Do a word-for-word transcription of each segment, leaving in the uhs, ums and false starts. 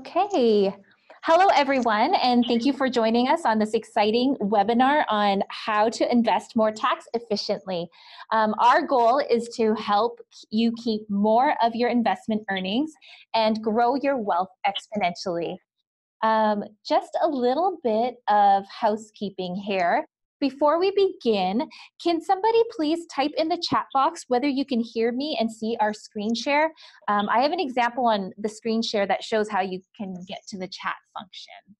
Okay. Hello, everyone, and thank you for joining us on this exciting webinar on how to invest more tax efficiently. Um, our goal is to help you keep more of your investment earnings and grow your wealth exponentially. Um, just a little bit of housekeeping here. Before we begin, can somebody please type in the chat box whether you can hear me and see our screen share? Um, I have an example on the screen share that shows how you can get to the chat function.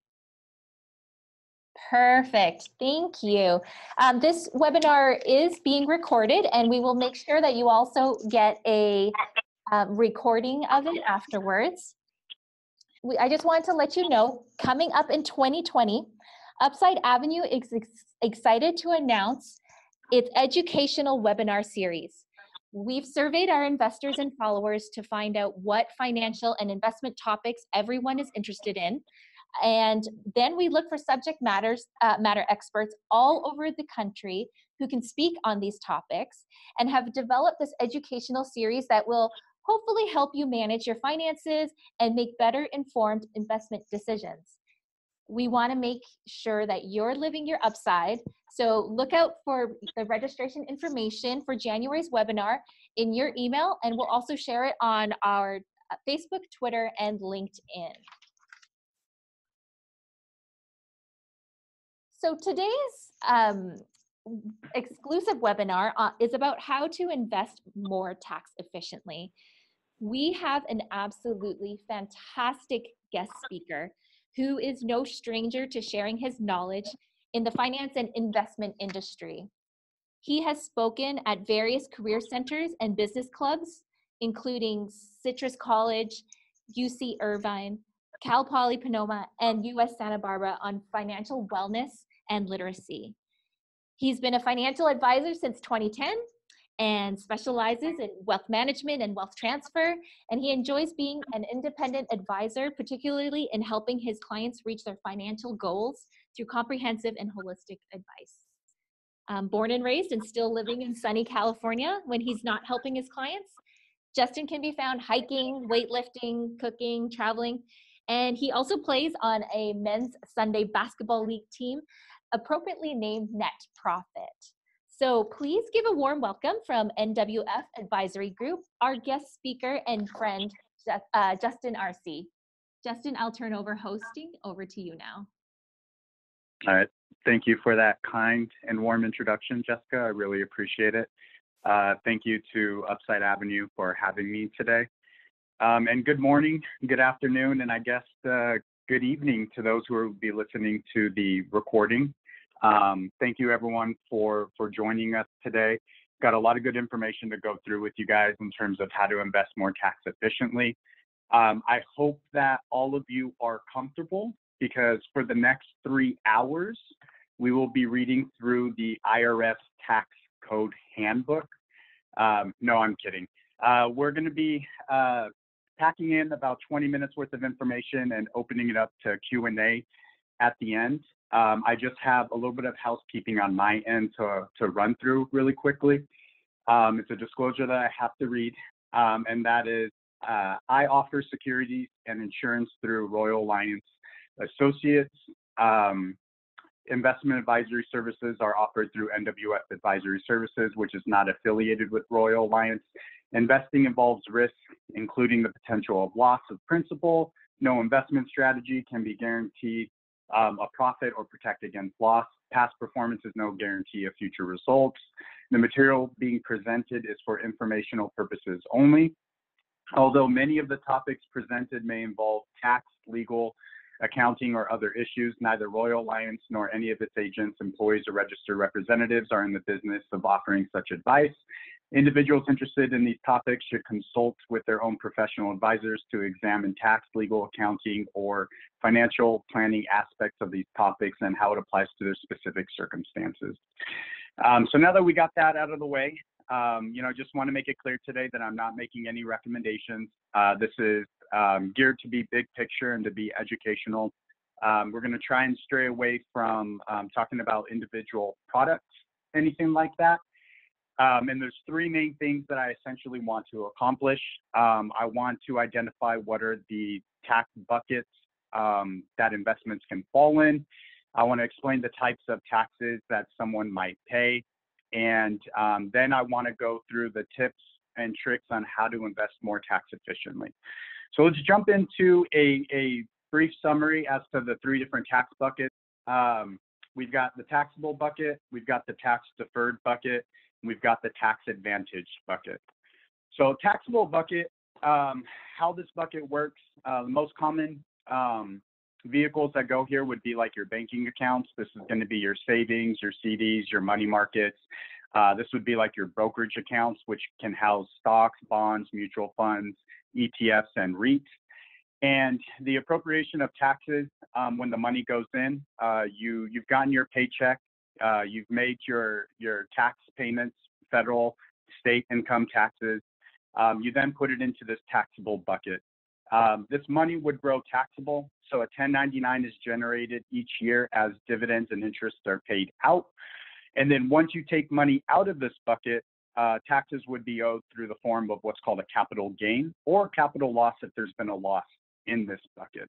Perfect, thank you. Um, this webinar is being recorded, and we will make sure that you also get a uh, recording of it afterwards. We, I just wanted to let you know, coming up in twenty twenty, Upside Avenue is ex excited to announce its educational webinar series. We've surveyed our investors and followers to find out what financial and investment topics everyone is interested in. And then we look for subject matters, uh, matter experts all over the country who can speak on these topics, and have developed this educational series that will hopefully help you manage your finances and make better informed investment decisions. We want to make sure that you're living your upside. So look out for the registration information for January's webinar in your email, and we'll also share it on our Facebook, Twitter, and LinkedIn. So today's um, exclusive webinar uh, is about how to invest more tax efficiently. We have an absolutely fantastic guest speaker who is no stranger to sharing his knowledge in the finance and investment industry. He has spoken at various career centers and business clubs, including Citrus College, U C Irvine, Cal Poly Pinoma, and U S Santa Barbara on financial wellness and literacy. He's been a financial advisor since twenty ten and specializes in wealth management and wealth transfer, and he enjoys being an independent advisor, particularly in helping his clients reach their financial goals through comprehensive and holistic advice. Um, born and raised and still living in sunny California when he's not helping his clients, Justin can be found hiking, weightlifting, cooking, traveling, and he also plays on a men's Sunday basketball league team, appropriately named Net Profit. So please give a warm welcome from N W F Advisory Group, our guest speaker and friend, uh, Justin Arce. Justin, I'll turn over hosting over to you now. All right. Thank you for that kind and warm introduction, Jessica. I really appreciate it. Uh, thank you to Upside Avenue for having me today. Um, and good morning, good afternoon, and I guess uh, good evening to those who will be listening to the recording. Um, thank you everyone for, for joining us today. Got a lot of good information to go through with you guys in terms of how to invest more tax efficiently. Um, I hope that all of you are comfortable, because for the next three hours, we will be reading through the I R S Tax Code Handbook. Um, no, I'm kidding. Uh, we're going to be uh, packing in about twenty minutes worth of information and opening it up to Q and A at the end. Um, I just have a little bit of housekeeping on my end to, to run through really quickly. Um, it's a disclosure that I have to read, um, and that is, uh, I offer securities and insurance through Royal Alliance Associates. Um, investment advisory services are offered through N W F Advisory Services, which is not affiliated with Royal Alliance. Investing involves risk, including the potential of loss of principal. No investment strategy can be guaranteed Um, a profit or protect against loss. Past performance is no guarantee of future results. The material being presented is for informational purposes only. Although many of the topics presented may involve tax, legal, accounting, or other issues, neither Royal Alliance nor any of its agents, employees, or registered representatives are in the business of offering such advice. Individuals interested in these topics should consult with their own professional advisors to examine tax, legal, accounting, or financial planning aspects of these topics and how it applies to their specific circumstances. Um, so now that we got that out of the way, um, you know, I just want to make it clear today that I'm not making any recommendations. Uh, this is um, geared to be big picture and to be educational. Um, we're going to try and stray away from um, talking about individual products, anything like that. Um, and there's three main things that I essentially want to accomplish. Um, I want to identify what are the tax buckets um, that investments can fall in. I want to explain the types of taxes that someone might pay. And um, then I want to go through the tips and tricks on how to invest more tax efficiently. So let's jump into a, a brief summary as to the three different tax buckets. Um, we've got the taxable bucket, we've got the tax deferred bucket, and we've got the tax advantage bucket. So taxable bucket, um, how this bucket works, uh, the most common um, vehicles that go here would be like your banking accounts. This is going to be your savings, your C Ds, your money markets. Uh, this would be like your brokerage accounts, which can house stocks, bonds, mutual funds, E T Fs, and REITs. And the appropriation of taxes, um, when the money goes in, uh, you, you've gotten your paycheck, uh, you've made your, your tax payments, federal, state income taxes. Um, you then put it into this taxable bucket. Um, this money would grow taxable. So a ten ninety-nine is generated each year as dividends and interest are paid out. And then once you take money out of this bucket, uh, taxes would be owed through the form of what's called a capital gain or capital loss if there's been a loss in this bucket.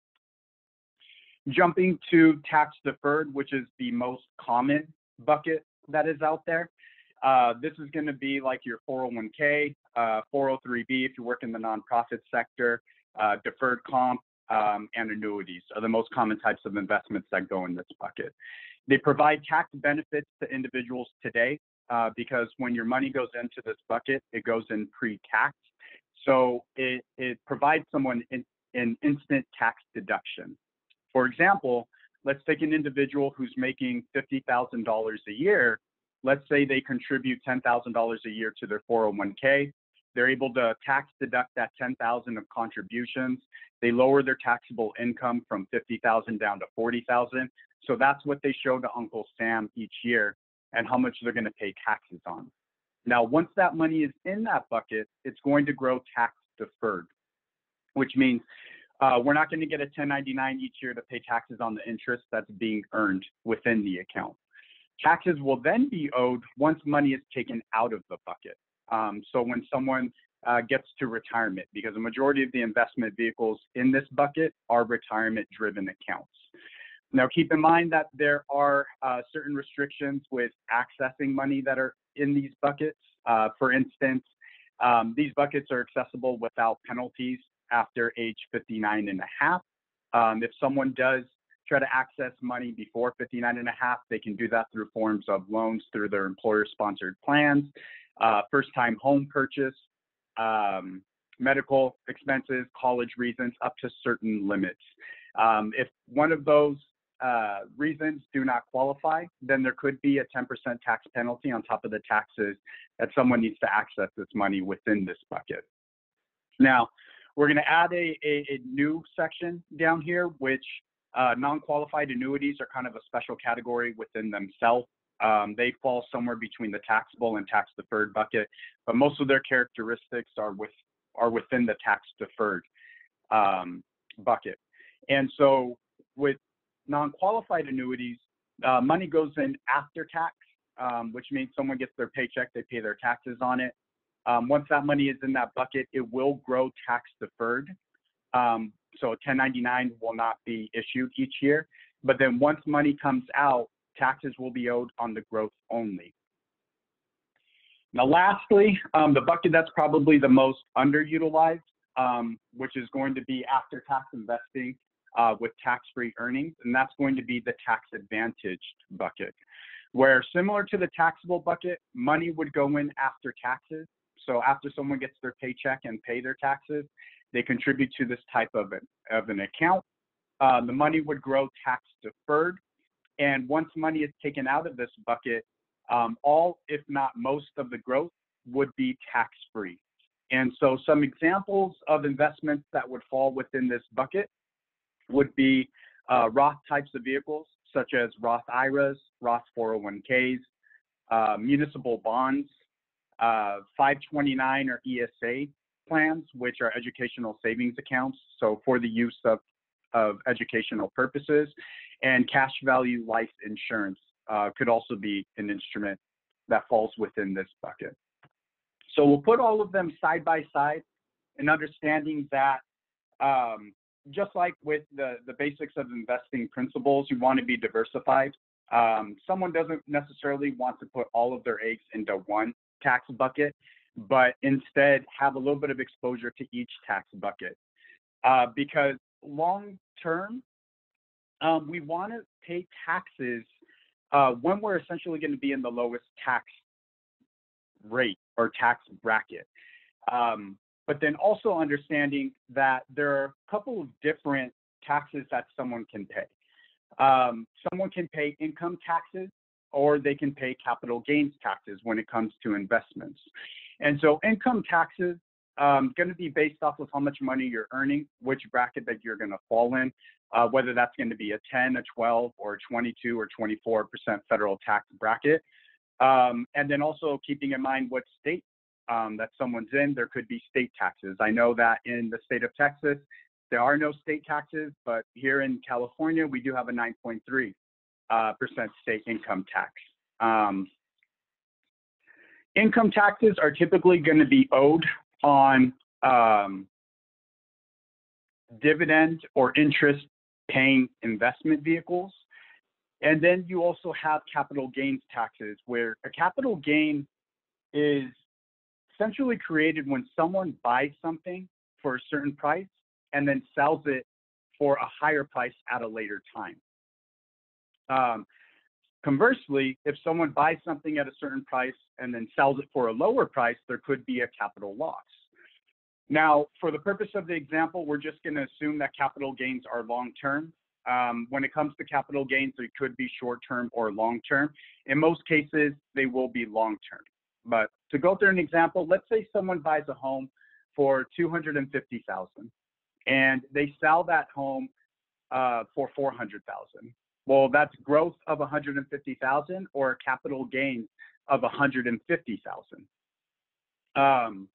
Jumping to tax deferred, which is the most common bucket that is out there. Uh, this is going to be like your four oh one K, uh, four oh three B if you work in the nonprofit sector, uh, deferred comp, um, and annuities are the most common types of investments that go in this bucket. They provide tax benefits to individuals today uh, because when your money goes into this bucket, it goes in pre-tax. So it, it provides someone in, an instant tax deduction. For example, let's take an individual who's making fifty thousand dollars a year. Let's say they contribute ten thousand dollars a year to their four oh one K. They're able to tax deduct that ten thousand of contributions. They lower their taxable income from fifty thousand down to forty thousand. So that's what they show to Uncle Sam each year and how much they're going to pay taxes on. Now, once that money is in that bucket, it's going to grow tax deferred, which means uh, we're not going to get a ten ninety-nine each year to pay taxes on the interest that's being earned within the account. Taxes will then be owed once money is taken out of the bucket. Um, so when someone uh, gets to retirement, because the majority of the investment vehicles in this bucket are retirement-driven accounts. Now, keep in mind that there are uh, certain restrictions with accessing money that are in these buckets. Uh, for instance, um, these buckets are accessible without penalties after age fifty-nine and a half. Um, if someone does try to access money before fifty-nine and a half, they can do that through forms of loans through their employer-sponsored plans. Uh, first-time home purchase, um, medical expenses, college reasons, up to certain limits. Um, if one of those uh, reasons do not qualify, then there could be a ten percent tax penalty on top of the taxes that someone needs to access this money within this bucket. Now, we're going to add a, a, a new section down here, which uh, non-qualified annuities are kind of a special category within themselves. Um, they fall somewhere between the taxable and tax deferred bucket, but most of their characteristics are with are within the tax deferred um, bucket. And so with non-qualified annuities, uh, money goes in after tax, um, which means someone gets their paycheck, they pay their taxes on it. Um, once that money is in that bucket, it will grow tax deferred. Um, so ten ninety-nine will not be issued each year, but then once money comes out, taxes will be owed on the growth only. Now, lastly, um, the bucket that's probably the most underutilized, um, which is going to be after-tax investing uh, with tax-free earnings, and that's going to be the tax-advantaged bucket, where similar to the taxable bucket, money would go in after taxes. So after someone gets their paycheck and pay their taxes, they contribute to this type of an, of an account. Uh, the money would grow tax-deferred. And once money is taken out of this bucket, um, all, if not most of the growth would be tax-free. And so some examples of investments that would fall within this bucket would be uh, Roth types of vehicles, such as Roth I R As, Roth four oh one Ks, uh, municipal bonds, uh, five twenty-nine or E S A plans, which are educational savings accounts. So for the use of of educational purposes, and cash value life insurance uh, could also be an instrument that falls within this bucket. So we'll put all of them side by side, and understanding that um, just like with the, the basics of investing principles, you want to be diversified. Um, someone doesn't necessarily want to put all of their eggs into one tax bucket, but instead have a little bit of exposure to each tax bucket. Uh, because long term, um, we want to pay taxes uh, when we're essentially going to be in the lowest tax rate or tax bracket. Um, but then also understanding that there are a couple of different taxes that someone can pay. Um, someone can pay income taxes, or they can pay capital gains taxes when it comes to investments. And so income taxes um, going to be based off of how much money you're earning, which bracket that you're going to fall in, uh, whether that's going to be a ten, a twelve, or twenty-two, or twenty-four percent federal tax bracket. Um, and then also keeping in mind what state um, that someone's in, there could be state taxes. I know that in the state of Texas, there are no state taxes, but here in California, we do have a nine point three percent uh, state income tax. Um, income taxes are typically going to be owed on um, dividend or interest paying investment vehicles. And then you also have capital gains taxes, where a capital gain is essentially created when someone buys something for a certain price and then sells it for a higher price at a later time. Um, conversely, if someone buys something at a certain price and then sells it for a lower price, there could be a capital loss. Now, for the purpose of the example, we're just going to assume that capital gains are long-term. Um, when it comes to capital gains, they could be short-term or long-term. In most cases, they will be long-term. But to go through an example, let's say someone buys a home for two hundred fifty thousand dollars. And they sell that home uh, for four hundred thousand dollars. Well, that's growth of one hundred fifty thousand dollars or a capital gain of one hundred fifty thousand dollars. Um,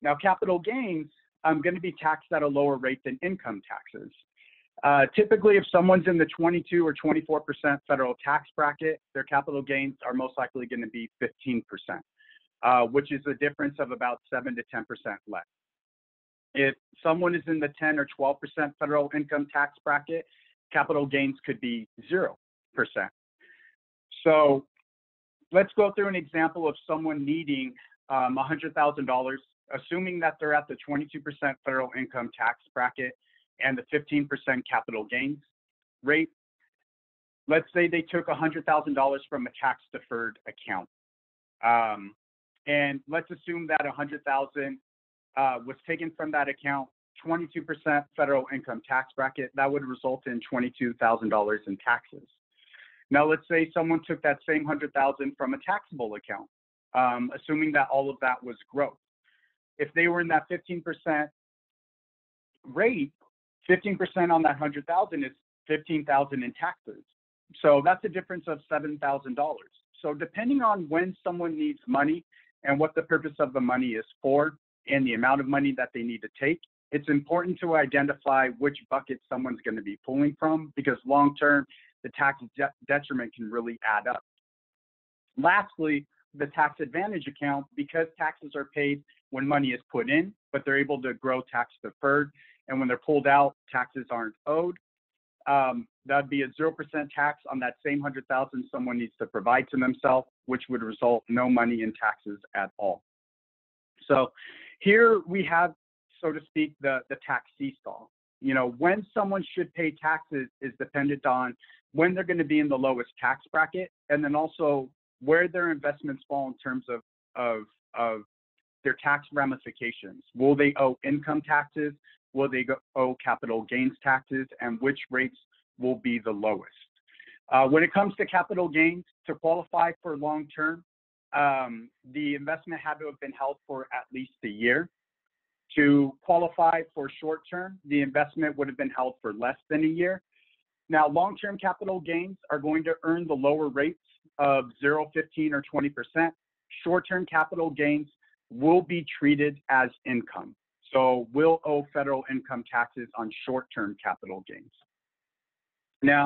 now, capital gains are going to be taxed at a lower rate than income taxes. Uh, typically, if someone's in the twenty-two or twenty-four percent federal tax bracket, their capital gains are most likely going to be fifteen percent, uh, which is a difference of about seven to ten percent less. If someone is in the ten or twelve percent federal income tax bracket, capital gains could be zero percent. So let's go through an example of someone needing um, one hundred thousand dollars, assuming that they're at the twenty-two percent federal income tax bracket and the fifteen percent capital gains rate. Let's say they took one hundred thousand dollars from a tax deferred account. Um, and let's assume that one hundred thousand dollars Uh, was taken from that account, twenty-two percent federal income tax bracket, that would result in twenty-two thousand dollars in taxes. Now, let's say someone took that same one hundred thousand dollars from a taxable account, um, assuming that all of that was growth. If they were in that fifteen percent rate, fifteen percent on that one hundred thousand dollars is fifteen thousand dollars in taxes. So that's a difference of seven thousand dollars. So depending on when someone needs money and what the purpose of the money is for, and the amount of money that they need to take, it's important to identify which bucket someone's going to be pulling from, because long-term, the tax de detriment can really add up. Lastly, the tax advantage account, because taxes are paid when money is put in, but they're able to grow tax deferred, and when they're pulled out, taxes aren't owed. Um, that'd be a zero percent tax on that same one hundred thousand dollars someone needs to provide to themselves, which would result no money in taxes at all. So here we have, so to speak, the, the tax seesaw. You know, when someone should pay taxes is dependent on when they're going to be in the lowest tax bracket, and then also where their investments fall in terms of, of, of their tax ramifications. Will they owe income taxes? Will they owe capital gains taxes? And which rates will be the lowest? Uh, when it comes to capital gains, to qualify for long-term, Um, the investment had to have been held for at least a year. To qualify for short-term, the investment would have been held for less than a year. Now, long-term capital gains are going to earn the lower rates of zero, fifteen, or twenty percent. Short-term capital gains will be treated as income. So we'll owe federal income taxes on short-term capital gains. Now,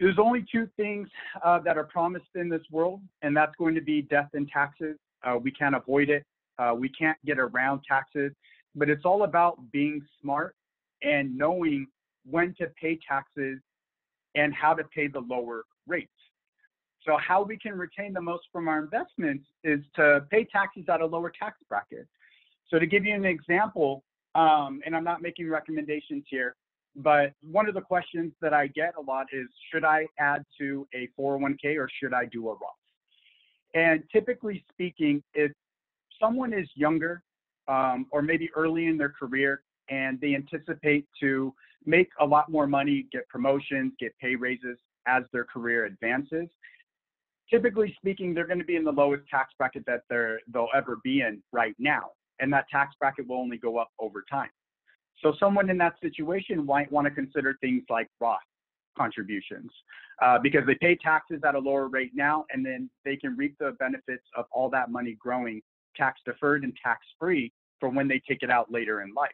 There's only two things uh, that are promised in this world, and that's going to be death and taxes. Uh, we can't avoid it. Uh, we can't get around taxes, but it's all about being smart and knowing when to pay taxes and how to pay the lower rates. So how we can retain the most from our investments is to pay taxes at a lower tax bracket. So to give you an example, um, and I'm not making recommendations here, but one of the questions that I get a lot is, should I add to a four oh one k or should I do a Roth? And typically speaking, if someone is younger um, or maybe early in their career and they anticipate to make a lot more money, get promotions, get pay raises as their career advances, typically speaking, they're going to be in the lowest tax bracket that they're, they'll ever be in right now. And that tax bracket will only go up over time. So someone in that situation might want to consider things like Roth contributions uh, because they pay taxes at a lower rate now, and then they can reap the benefits of all that money growing tax deferred and tax free for when they take it out later in life.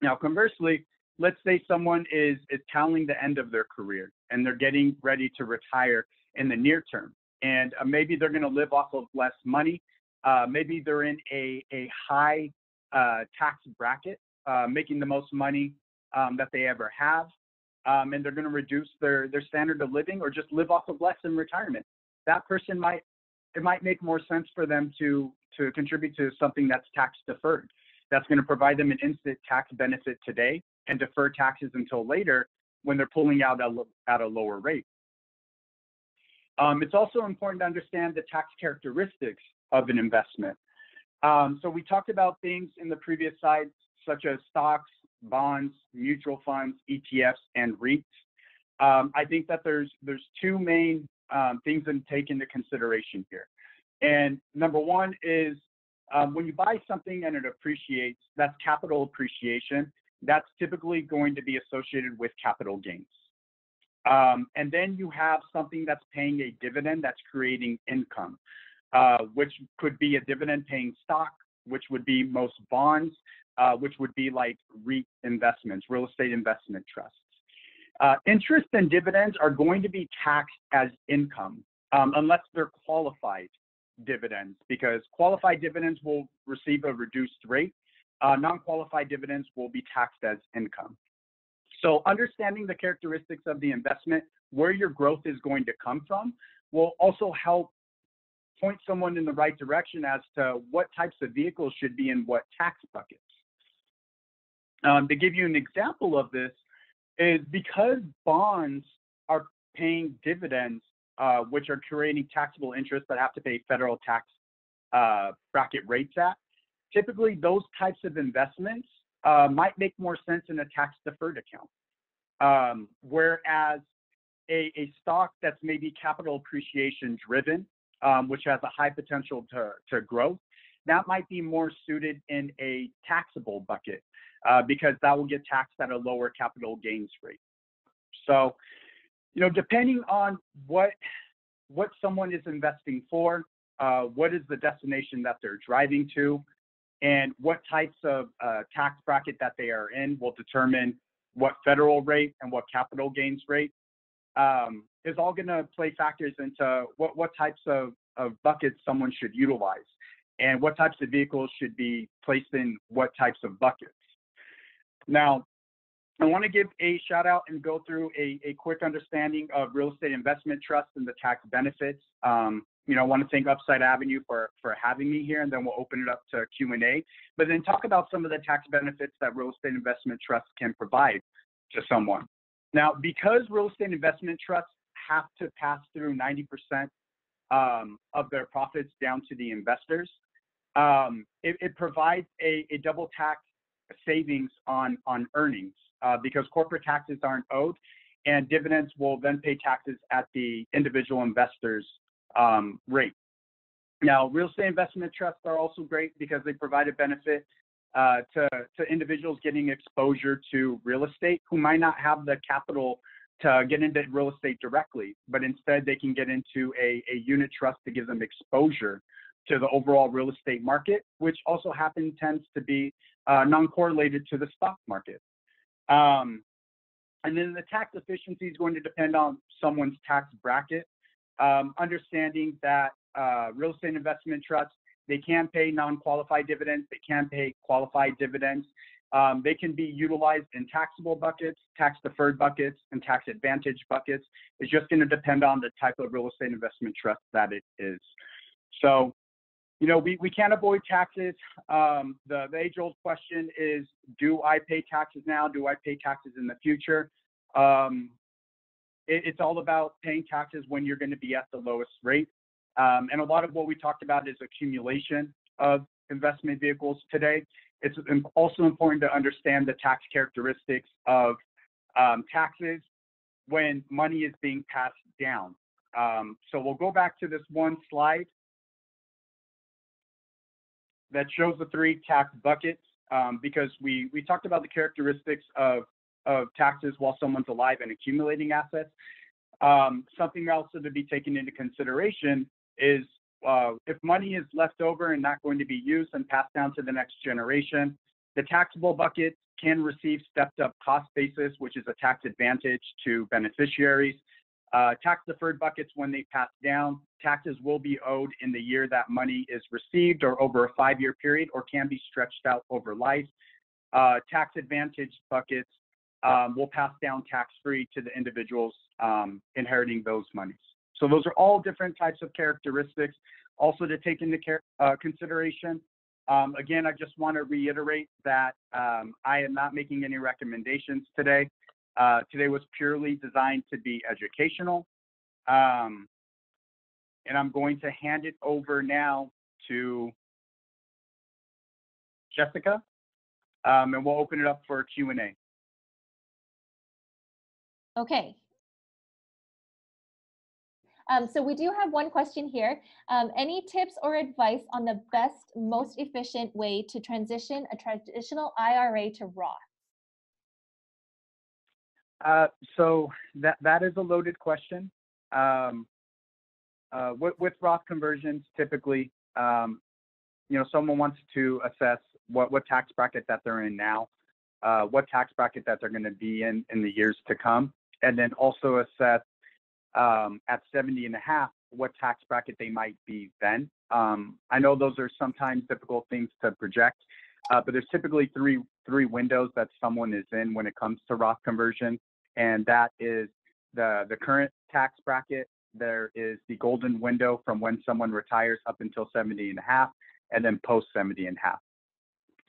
Now, conversely, let's say someone is, is toweling the end of their career and they're getting ready to retire in the near term, and uh, maybe they're going to live off of less money. Uh, maybe they're in a, a high uh, tax bracket, uh, making the most money um, that they ever have, um, and they're going to reduce their, their standard of living or just live off of less in retirement. That person might, it might make more sense for them to, to contribute to something that's tax deferred. That's going to provide them an instant tax benefit today and defer taxes until later when they're pulling out at a lower rate. Um, it's also important to understand the tax characteristics of an investment. Um, so we talked about things in the previous slides, such as stocks, bonds, mutual funds, E T Fs, and REITs. Um, I think that there's, there's two main um, things to take into consideration here. And number one is um, when you buy something and it appreciates, that's capital appreciation. That's typically going to be associated with capital gains. Um, and then you have something that's paying a dividend that's creating income, uh, which could be a dividend paying stock, which would be most bonds, uh, which would be like REIT investments, real estate investment trusts. Uh, interest and dividends are going to be taxed as income um, unless they're qualified dividends, because qualified dividends will receive a reduced rate. Uh, non-qualified dividends will be taxed as income. So understanding the characteristics of the investment, where your growth is going to come from, will also help point someone in the right direction as to what types of vehicles should be in what tax buckets. Um, to give you an example of this, is because bonds are paying dividends, uh, which are creating taxable interest that have to pay federal tax uh, bracket rates at, typically those types of investments Uh, might make more sense in a tax deferred account. Um, whereas a, a stock that's maybe capital appreciation driven, um, which has a high potential to, to growth, that might be more suited in a taxable bucket uh, because that will get taxed at a lower capital gains rate. So, you know, depending on what, what someone is investing for, uh, what is the destination that they're driving to, and what types of uh, tax bracket that they are in will determine what federal rate and what capital gains rate um, is all gonna play factors into what, what types of, of buckets someone should utilize and what types of vehicles should be placed in what types of buckets. Now, I wanna give a shout out and go through a, a quick understanding of real estate investment trust and the tax benefits. Um, You know, I want to thank Upside Avenue for, for having me here, and then we'll open it up to Q and A, but then talk about some of the tax benefits that real estate investment trusts can provide to someone. Now, because real estate investment trusts have to pass through ninety percent um, of their profits down to the investors, um, it, it provides a, a double tax savings on, on earnings uh, because corporate taxes aren't owed, and dividends will then pay taxes at the individual investors' Um, rate. Now, real estate investment trusts are also great because they provide a benefit uh, to, to individuals getting exposure to real estate who might not have the capital to get into real estate directly, but instead they can get into a, a unit trust to give them exposure to the overall real estate market, which also happens tends to be uh, non-correlated to the stock market. Um, And then the tax efficiency is going to depend on someone's tax bracket. Um, understanding that uh, real estate investment trusts, they can pay non-qualified dividends, they can pay qualified dividends. Um, they can be utilized in taxable buckets, tax deferred buckets, and tax advantage buckets. It's just going to depend on the type of real estate investment trust that it is. So, you know, we, we can't avoid taxes. Um, the, the age-old question is, do I pay taxes now? Do I pay taxes in the future? Um, it, it's all about paying taxes when you're going to be at the lowest rate. Um, and a lot of what we talked about is accumulation of investment vehicles today. It's also important to understand the tax characteristics of um, taxes when money is being passed down. Um, so we'll go back to this one slide that shows the three tax buckets um, because we, we talked about the characteristics of, of taxes while someone's alive and accumulating assets. Um, something else to be taken into consideration is Uh, if money is left over and not going to be used and passed down to the next generation, the taxable bucket can receive stepped-up cost basis, which is a tax advantage to beneficiaries. Uh, tax-deferred buckets, when they pass down, taxes will be owed in the year that money is received or over a five-year period or can be stretched out over life. Uh, tax advantage buckets um, will pass down tax-free to the individuals um, inheriting those monies. So those are all different types of characteristics also to take into care, uh, consideration. Um, again, I just want to reiterate that um, I am not making any recommendations today. Uh, today was purely designed to be educational. Um, and I'm going to hand it over now to Jessica, um, and we'll open it up for Q and A. Okay. Um, so we do have one question here. Um, any tips or advice on the best, most efficient way to transition a traditional I R A to Roth? Uh, so that, that is a loaded question. Um, uh, with, with Roth conversions, typically, um, you know, someone wants to assess what, what tax bracket that they're in now, uh, what tax bracket that they're going to be in in the years to come, and then also assess Um, at seventy and a half, what tax bracket they might be then. Um, I know those are sometimes difficult things to project, uh, but there's typically three three windows that someone is in when it comes to Roth conversion, and that is the, the current tax bracket. There is the golden window from when someone retires up until seventy and a half, and then post seventy and a half.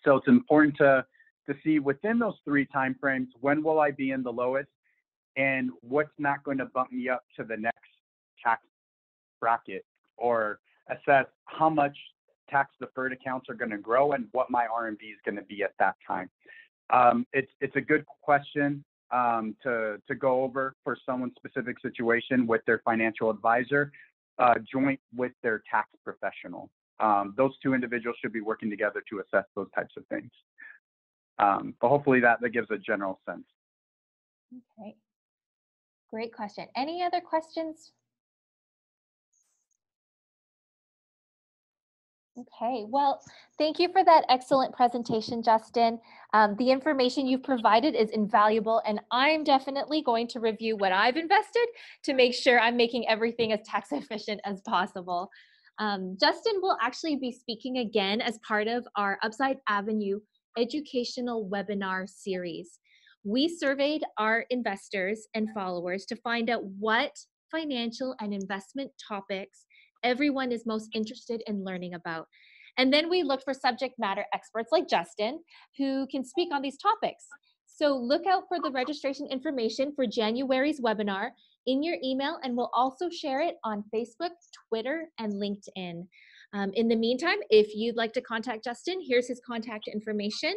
So it's important to, to see within those three timeframes, when will I be in the lowest, and what's not going to bump me up to the next tax bracket, or assess how much tax deferred accounts are going to grow and what my R M D is going to be at that time. Um, it's, it's a good question um, to, to go over for someone's specific situation with their financial advisor, uh, joint with their tax professional. Um, those two individuals should be working together to assess those types of things. Um, but hopefully that, that gives a general sense. Okay. Great question. Any other questions? Okay, well, thank you for that excellent presentation, Justin. Um, the information you've provided is invaluable, and I'm definitely going to review what I've invested to make sure I'm making everything as tax efficient as possible. Um, Justin will actually be speaking again as part of our Upside Avenue educational webinar series. We surveyed our investors and followers to find out what financial and investment topics everyone is most interested in learning about. And then we looked for subject matter experts like Justin, who can speak on these topics. So look out for the registration information for January's webinar in your email, and we'll also share it on Facebook, Twitter, and LinkedIn. Um, in the meantime, if you'd like to contact Justin, here's his contact information.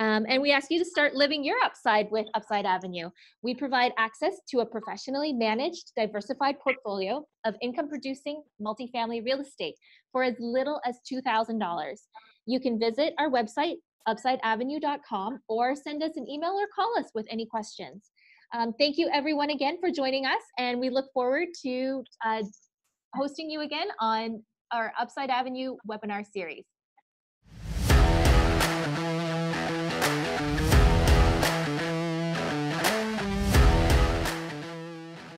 Um, and we ask you to start living your upside with Upside Avenue. We provide access to a professionally managed, diversified portfolio of income-producing multifamily real estate for as little as two thousand dollars. You can visit our website, upside avenue dot com, or send us an email or call us with any questions. Um, thank you, everyone, again for joining us, and we look forward to uh, hosting you again on our Upside Avenue webinar series.